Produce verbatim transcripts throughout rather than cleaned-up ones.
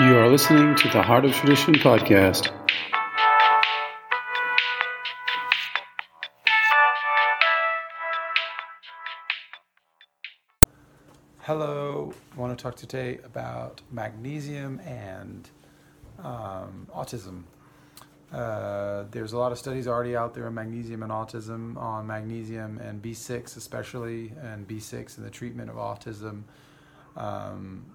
You are listening to The Heart of Tradition Podcast. Hello, I want to talk today about magnesium and um, autism. Uh, there's a lot of studies already out there on magnesium and autism, on magnesium and B six especially, and B six and the treatment of autism. Um,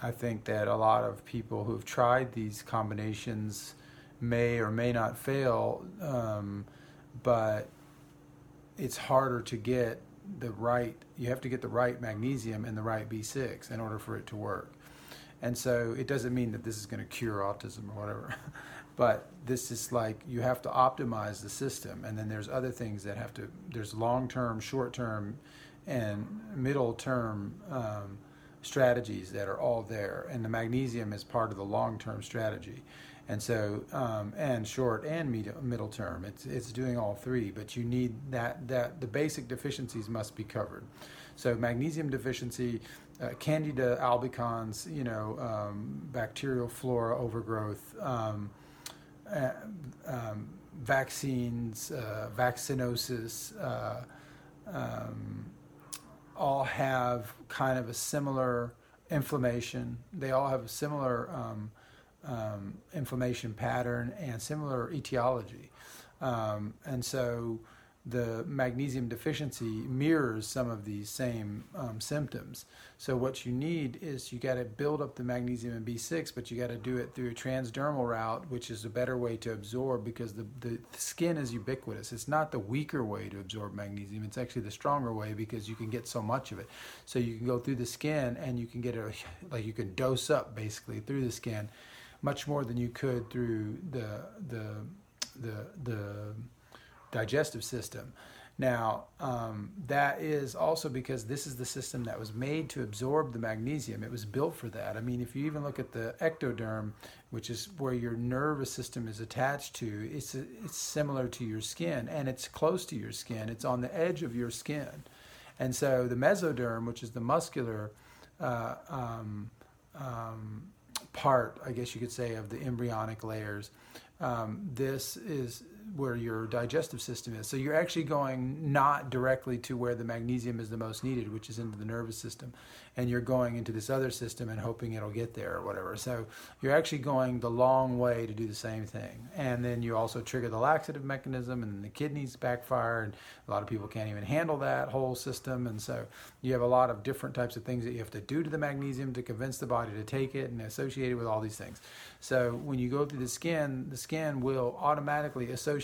I think that a lot of people who've tried these combinations may or may not fail, um, but it's harder to get the right, you have to get the right magnesium and the right B six in order for it to work. And so it doesn't mean that this is going to cure autism or whatever, but this is like, you have to optimize the system. And then there's other things that have to, there's long-term, short-term, and middle-term um, strategies that are all there, and the magnesium is part of the long-term strategy, and so um, and short and middle term, it's it's doing all three. But you need that that the basic deficiencies must be covered. So magnesium deficiency, uh, Candida albicans, you know, um, bacterial flora overgrowth, um, uh, um, vaccines, uh, vaccinosis. Uh, um, all have kind of a similar inflammation. They all have a similar um, um, inflammation pattern and similar etiology. Um, and so the magnesium deficiency mirrors some of these same um, symptoms. So what you need is you got to build up the magnesium and B six, but you got to do it through a transdermal route, which is a better way to absorb because the, the skin is ubiquitous. It's not the weaker way to absorb magnesium. It's actually the stronger way because you can get so much of it. So you can go through the skin and you can get a, like you can dose up basically through the skin much more than you could through the, the, the, the, digestive system. Now, um, that is also because this is the system that was made to absorb the magnesium. It was built for that. I mean, if you even look at the ectoderm, which is where your nervous system is attached to, it's it's similar to your skin, and it's close to your skin. It's on the edge of your skin. And so the mesoderm, which is the muscular uh, um, um, part, I guess you could say, of the embryonic layers, um, this is where your digestive system is. So you're actually going not directly to where the magnesium is the most needed, which is into the nervous system, and you're going into this other system and hoping it'll get there or whatever. So you're actually going the long way to do the same thing. And then you also trigger the laxative mechanism, and the kidneys backfire, and a lot of people can't even handle that whole system. And so you have a lot of different types of things that you have to do to the magnesium to convince the body to take it and associate it with all these things. So when you go through the skin, the skin will automatically associate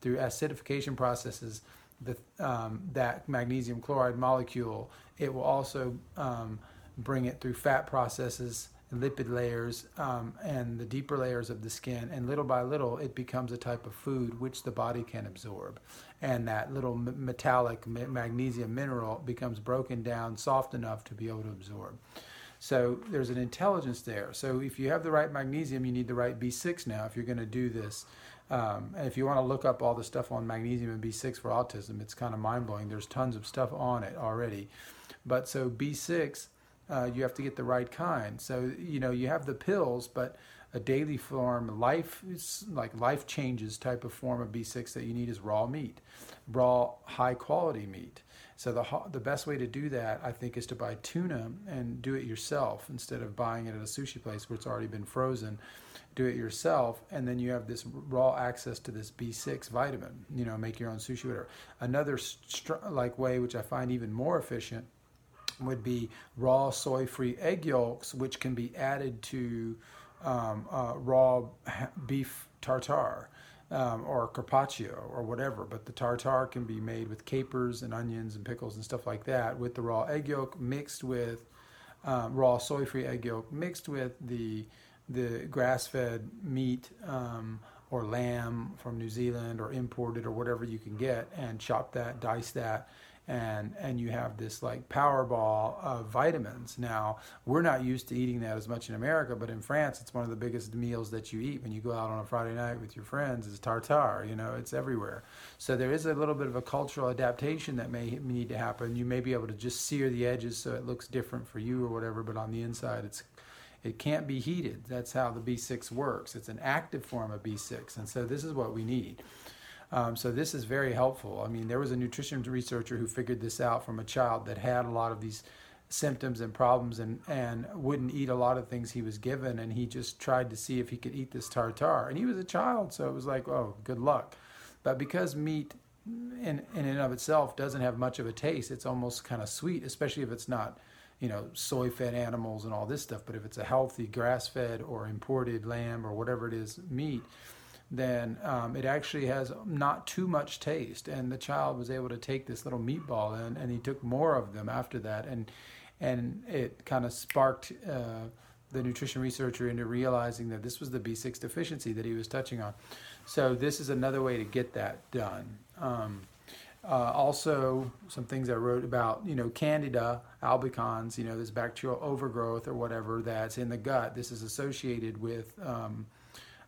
through acidification processes the, um, that magnesium chloride molecule. It will also um, bring it through fat processes, lipid layers, um, and the deeper layers of the skin, and little by little it becomes a type of food which the body can absorb, and that little metallic magnesium mineral becomes broken down soft enough to be able to absorb. So there's an intelligence there. So if you have the right magnesium, you need the right B six now if you're going to do this. Um, and if you want to look up all the stuff on magnesium and B six for autism, it's kind of mind-blowing. There's tons of stuff on it already. But so B six, uh, you have to get the right kind. So, you know, you have the pills, but a daily form, life like life changes type of form of B six that you need is raw meat, raw high-quality meat. So the the best way to do that, I think, is to buy tuna and do it yourself instead of buying it at a sushi place where it's already been frozen. Do it yourself, and then you have this raw access to this B six vitamin. You know, make your own sushi, whatever. Another str- like way, which I find even more efficient, would be raw soy-free egg yolks, which can be added to um, uh, raw beef tartare. Um, or carpaccio or whatever, but the tartare can be made with capers and onions and pickles and stuff like that with the raw egg yolk mixed with um, raw soy-free egg yolk mixed with the the grass-fed meat um, or lamb from New Zealand or imported or whatever you can get, and chop that, dice that, and and you have this like powerball of vitamins. Now, we're not used to eating that as much in America, but in France, it's one of the biggest meals that you eat when you go out on a Friday night with your friends is tartare. You know, it's everywhere. So there is a little bit of a cultural adaptation that may need to happen. You may be able to just sear the edges so it looks different for you or whatever, but on the inside, it's It can't be heated. That's how the B six works. It's an active form of B six, and so this is what we need. Um, so this is very helpful. I mean, there was a nutrition researcher who figured this out from a child that had a lot of these symptoms and problems and, and wouldn't eat a lot of things he was given, and he just tried to see if he could eat this tartare. And he was a child, so it was like, oh, good luck. But because meat in, in and of itself doesn't have much of a taste, it's almost kind of sweet, especially if it's not, you know, soy-fed animals and all this stuff. But if it's a healthy grass-fed or imported lamb or whatever it is, meat, then um, it actually has not too much taste. And the child was able to take this little meatball in, and he took more of them after that. And and it kind of sparked uh, the nutrition researcher into realizing that this was the B six deficiency that he was touching on. So this is another way to get that done. Um, uh, also, some things I wrote about, you know, Candida albicans, you know, this bacterial overgrowth or whatever that's in the gut. This is associated with Um,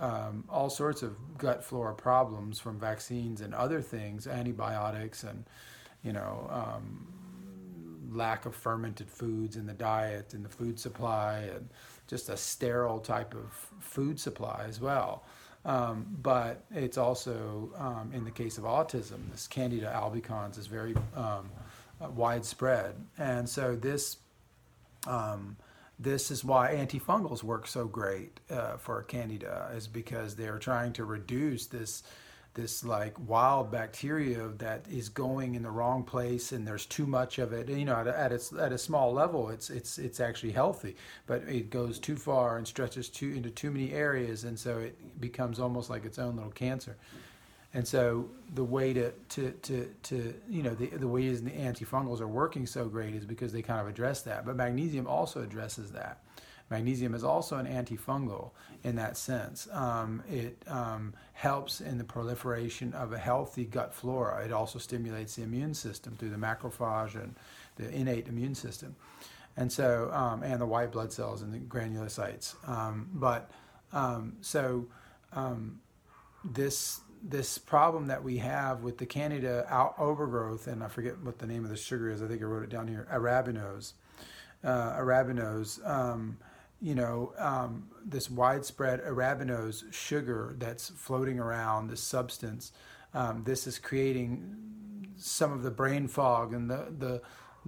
Um, all sorts of gut flora problems from vaccines and other things, antibiotics and, you know, um, lack of fermented foods in the diet and the food supply and just a sterile type of food supply as well. Um, but it's also, um, in the case of autism, this Candida albicans is very um, widespread. And so this... Um, This is why antifungals work so great uh, for Candida, is because they're trying to reduce this this like wild bacteria that is going in the wrong place, and there's too much of it. You know, at a, at a, at a small level, it's it's it's actually healthy, but it goes too far and stretches too into too many areas, and so it becomes almost like its own little cancer. And so the way to, to, to, to you know, the, the ways the antifungals are working so great is because they kind of address that. But magnesium also addresses that. Magnesium is also an antifungal in that sense. Um, it um, helps in the proliferation of a healthy gut flora. It also stimulates the immune system through the macrophage and the innate immune system. And so, um, and the white blood cells and the granulocytes. Um, but, um, so, um, this... This problem that we have with the Candida out overgrowth, and I forget what the name of the sugar is. I think I wrote it down here. Arabinose, uh, arabinose. Um, you know, um, this widespread arabinose sugar that's floating around. This substance. Um, this is creating some of the brain fog and the the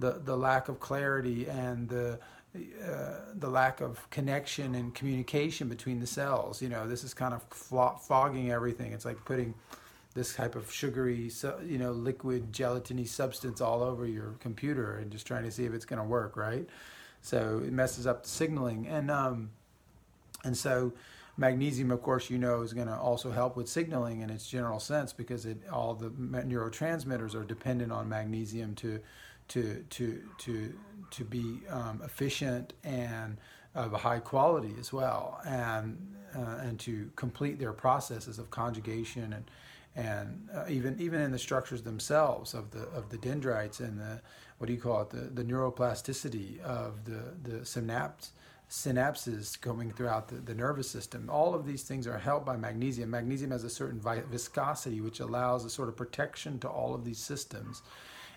the, the lack of clarity and the. Uh, the lack of connection and communication between the cells. You know, this is kind of flo- fogging everything. It's like putting this type of sugary, you know, liquid gelatiny substance all over your computer and just trying to see if it's going to work, right? So it messes up the signaling. And um, and so magnesium, of course, you know, is going to also help with signaling in its general sense, because it all the neurotransmitters are dependent on magnesium to to to to to be um, efficient and of a high quality as well, and uh, and to complete their processes of conjugation and and uh, even even in the structures themselves of the of the dendrites and the what do you call it the, the neuroplasticity of the the synapse synapses going throughout the, the nervous system. All of these things are helped by magnesium. Magnesium has a certain viscosity which allows a sort of protection to all of these systems.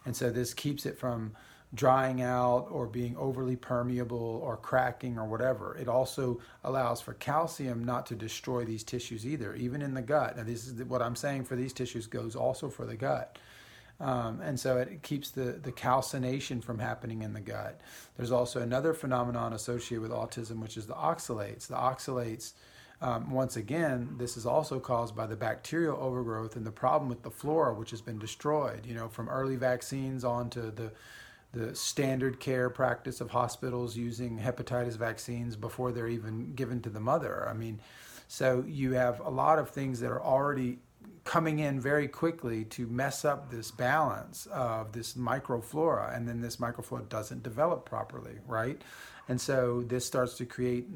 And so this keeps it from drying out or being overly permeable or cracking or whatever. It also allows for calcium not to destroy these tissues either, even in the gut. Now, this is what I'm saying for these tissues goes also for the gut. Um, and so it keeps the, the calcination from happening in the gut. There's also another phenomenon associated with autism, which is the oxalates. The oxalates, um, once again, this is also caused by the bacterial overgrowth and the problem with the flora, which has been destroyed, you know, from early vaccines on to the the standard care practice of hospitals using hepatitis vaccines before they're even given to the mother. I mean, so you have a lot of things that are already coming in very quickly to mess up this balance of this microflora, and then this microflora doesn't develop properly, right? And so this starts to create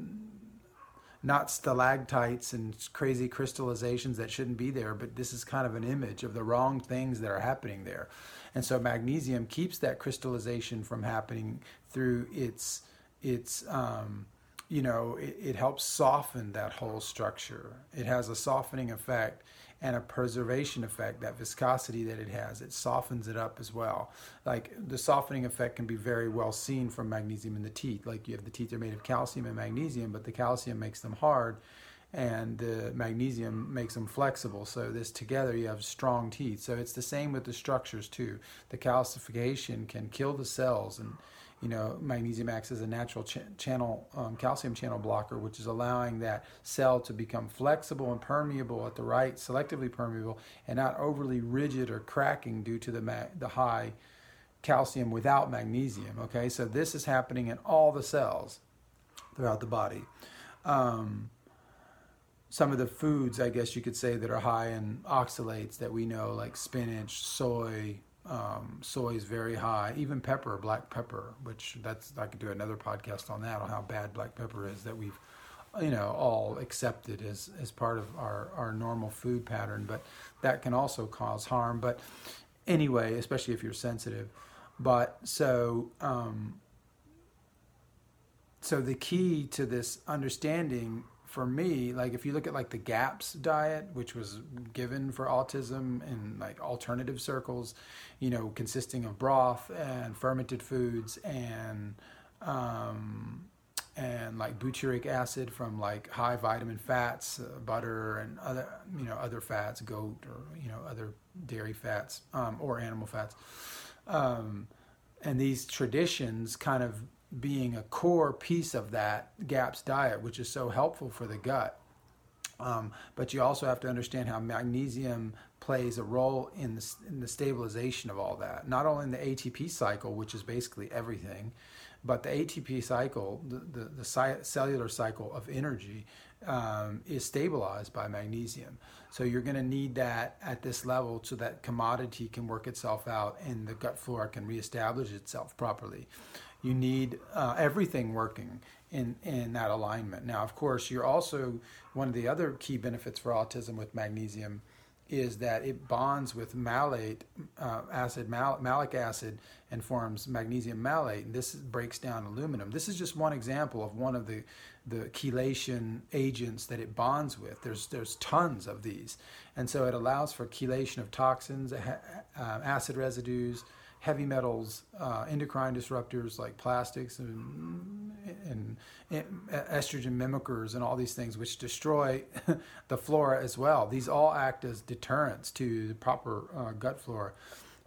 not stalactites and crazy crystallizations that shouldn't be there, but this is kind of an image of the wrong things that are happening there. And so magnesium keeps that crystallization from happening through its its um, you know, it, it helps soften that whole structure. It has a softening effect and a preservation effect. That viscosity that it has, it softens it up as well. Like the softening effect can be very well seen from magnesium in the teeth. Like you have the teeth are made of calcium and magnesium, but the calcium makes them hard and the magnesium makes them flexible. So this together, you have strong teeth. So it's the same with the structures too. The calcification can kill the cells, and you know, magnesium acts as a natural ch- channel, um, calcium channel blocker, which is allowing that cell to become flexible and permeable at the right, selectively permeable, and not overly rigid or cracking due to the ma- the high calcium without magnesium. Okay, so this is happening in all the cells throughout the body. Um, Some of the foods, I guess you could say, that are high in oxalates that we know, like spinach, soy. Um, soy is very high. Even pepper, black pepper, which that's I could do another podcast on that, on how bad black pepper is, that we've, you know, all accepted as, as part of our, our normal food pattern. But that can also cause harm. But anyway, especially if you're sensitive. But so... Um, so the key to this understanding... For me, like if you look at like the GAPS diet, which was given for autism in like alternative circles, you know, consisting of broth and fermented foods and um, and like butyric acid from like high vitamin fats, uh, butter and other, you know, other fats, goat or, you know, other dairy fats um, or animal fats. Um, and these traditions kind of being a core piece of that GAPS diet, which is so helpful for the gut. Um, but you also have to understand how magnesium plays a role in the, in the stabilization of all that, not only in the A T P cycle, which is basically everything, but the A T P cycle, the, the, the cy- cellular cycle of energy, um, is stabilized by magnesium. So you're going to need that at this level so that commodity can work itself out and the gut flora can reestablish itself properly. You need uh, everything working in, in that alignment. Now, of course, you're also, one of the other key benefits for autism with magnesium is that it bonds with malate, uh, acid, mal- malic acid, and forms magnesium malate. And this breaks down aluminum. This is just one example of one of the, the chelation agents that it bonds with. There's there's tons of these. And so it allows for chelation of toxins, ha- uh, acid residues, heavy metals, uh, endocrine disruptors like plastics and, and, and estrogen mimickers and all these things, which destroy the flora as well. These all act as deterrents to the proper uh, gut flora.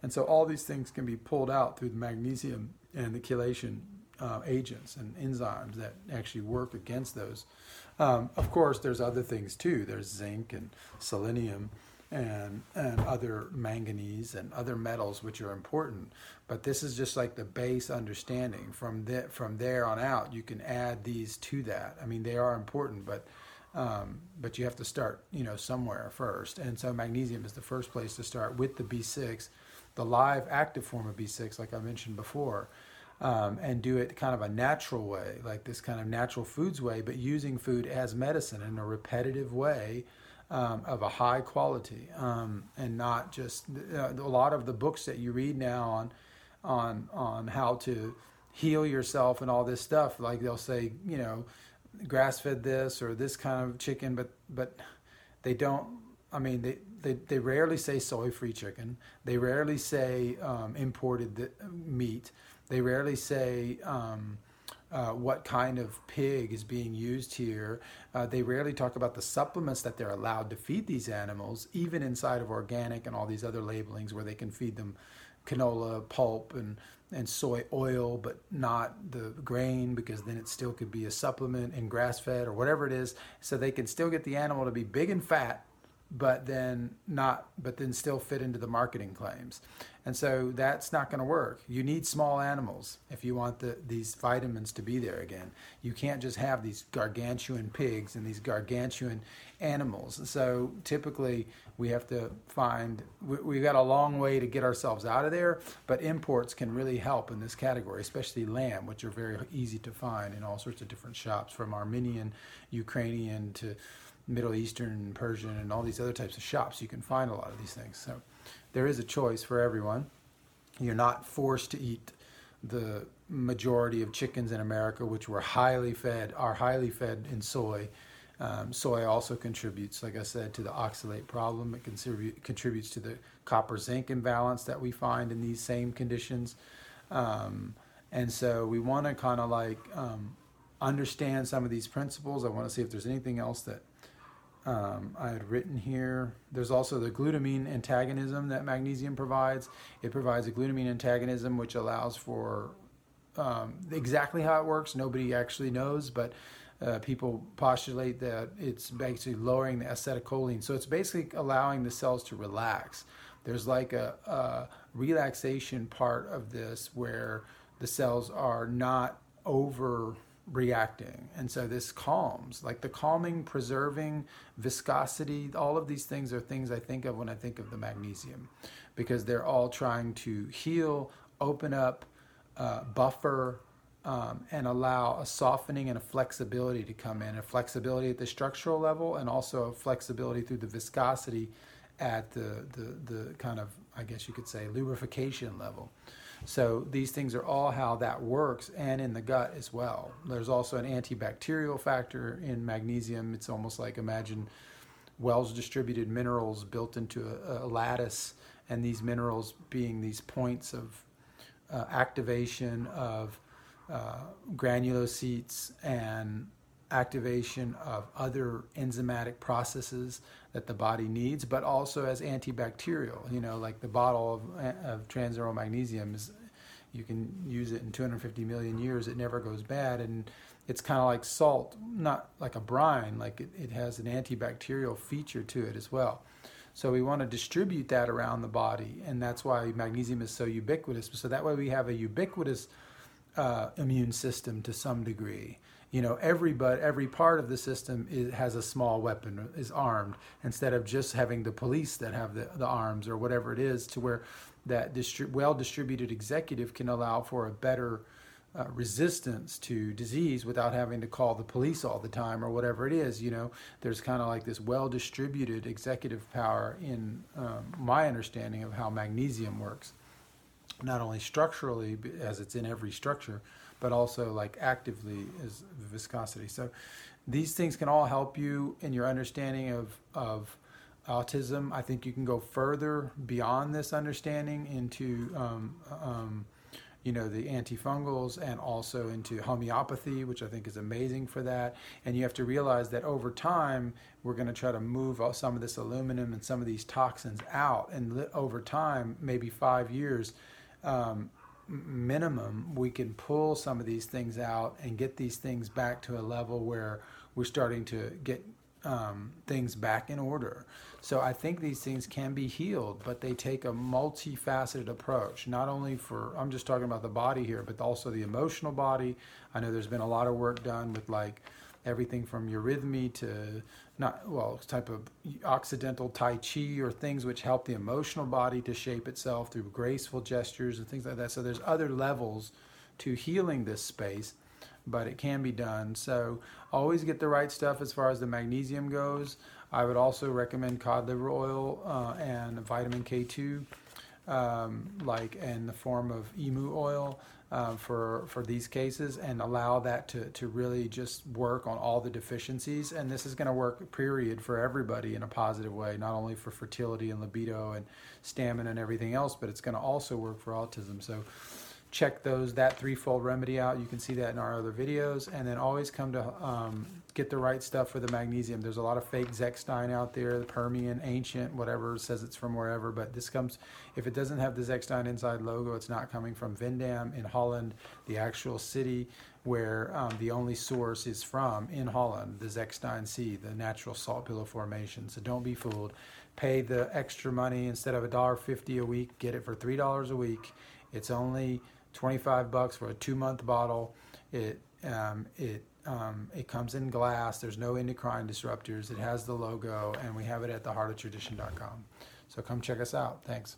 And so all these things can be pulled out through the magnesium and the chelation uh, agents and enzymes that actually work against those. Um, of course, there's other things too. There's zinc and selenium and and other manganese and other metals which are important, but this is just like the base understanding. From that, from there on out, you can add these to that. I mean, they are important, but um, but you have to start, you know, somewhere first. And so magnesium is the first place to start with the B six, the live active form of B six, like I mentioned before, um, and do it kind of a natural way, like this kind of natural foods way, but using food as medicine in a repetitive way. Um, of a high quality, um, and not just uh, a lot of the books that you read now on, on on how to heal yourself and all this stuff. Like they'll say, you know, grass fed this or this kind of chicken, but but they don't. I mean, they they, they rarely say soy free chicken. They rarely say um, imported the, meat. They rarely say. Um, Uh, what kind of pig is being used here. Uh, they rarely talk about the supplements that they're allowed to feed these animals, even inside of organic and all these other labelings where they can feed them canola pulp and, and soy oil, but not the grain, because then it still could be a supplement, and grass-fed or whatever it is. So they can still get the animal to be big and fat, but then not, but then still fit into the marketing claims. And so that's not going to work. You need small animals if you want the, these vitamins to be there again. You can't just have these gargantuan pigs and these gargantuan animals. And so typically we have to find, we, we've got a long way to get ourselves out of there, but imports can really help in this category, especially lamb, which are very easy to find in all sorts of different shops, from Armenian, Ukrainian to Middle Eastern, Persian, and all these other types of shops. You can find a lot of these things. So there is a choice for everyone. You're not forced to eat the majority of chickens in America, which were highly fed, are highly fed in soy. Um, soy also contributes, like I said, to the oxalate problem. It contribute, contributes to the copper-zinc imbalance that we find in these same conditions. Um, and so we want to kind of like um, understand some of these principles. I want to see if there's anything else that Um, I had written here. There's also the glutamine antagonism that magnesium provides. It provides a glutamine antagonism, which allows for um, exactly how it works. Nobody actually knows, but uh, people postulate that it's basically lowering the acetylcholine. So it's basically allowing the cells to relax. There's like a, a relaxation part of this where the cells are not over reacting, and so this calms, like the calming, preserving, viscosity, all of these things are things I think of when I think of the magnesium, because they're all trying to heal, open up, uh, buffer, um, and allow a softening and a flexibility to come in, a flexibility at the structural level and also a flexibility through the viscosity at the the, the kind of, I guess you could say, lubrification level. So these things are all how that works, and in the gut as well. There's also an antibacterial factor in magnesium. It's almost like, imagine well-distributed minerals built into a, a lattice, and these minerals being these points of uh, activation of uh, granulocytes and activation of other enzymatic processes that the body needs, but also as antibacterial. You know, like the bottle of, of trans-oral magnesium is, you can use it in two hundred fifty million years, it never goes bad, and it's kind of like salt, not like a brine, like it, it has an antibacterial feature to it as well. So we want to distribute that around the body, and that's why magnesium is so ubiquitous. So that way we have a ubiquitous uh, immune system to some degree. You know, every but every part of the system is, has a small weapon, is armed, instead of just having the police that have the, the arms or whatever it is, to where that distri- well-distributed executive can allow for a better uh, resistance to disease without having to call the police all the time or whatever it is. You know, there's kind of like this well-distributed executive power in um, my understanding of how magnesium works, not only structurally as it's in every structure, but also like actively is viscosity. So these things can all help you in your understanding of, of autism. I think you can go further beyond this understanding into, um, um, you know, the antifungals, and also into homeopathy, which I think is amazing for that. And you have to realize that over time, we're going to try to move some of this aluminum and some of these toxins out. And over time, maybe five years, um, minimum, we can pull some of these things out and get these things back to a level where we're starting to get um, things back in order. So I think these things can be healed, but they take a multifaceted approach, not only for, I'm just talking about the body here, but also the emotional body. I know there's been a lot of work done with like everything from eurythmy to not, well, type of Occidental Tai Chi or things which help the emotional body to shape itself through graceful gestures and things like that. So there's other levels to healing this space, but it can be done. So always get the right stuff as far as the magnesium goes. I would also recommend cod liver oil uh, and vitamin K two, um, like in the form of emu oil. Uh, for for these cases, and allow that to, to really just work on all the deficiencies. And this is going to work, period, for everybody in a positive way, not only for fertility and libido and stamina and everything else, but it's going to also work for autism. So check those, that threefold remedy out. You can see that in our other videos. And then always come to um, get the right stuff for the magnesium. There's a lot of fake Zechstein out there, the Permian, ancient, whatever, says it's from wherever. But this comes, if it doesn't have the Zechstein Inside logo, it's not coming from Vindam in Holland, the actual city where um, the only source is from in Holland, the Zechstein Sea, the natural salt pillow formation. So don't be fooled. Pay the extra money. Instead of one dollar fifty a week, get it for three dollars a week. It's only twenty-five bucks for a two-month bottle. It um, it um, it comes in glass. There's no endocrine disruptors. It has the logo, and we have it at the heart of tradition dot com. So come check us out. Thanks.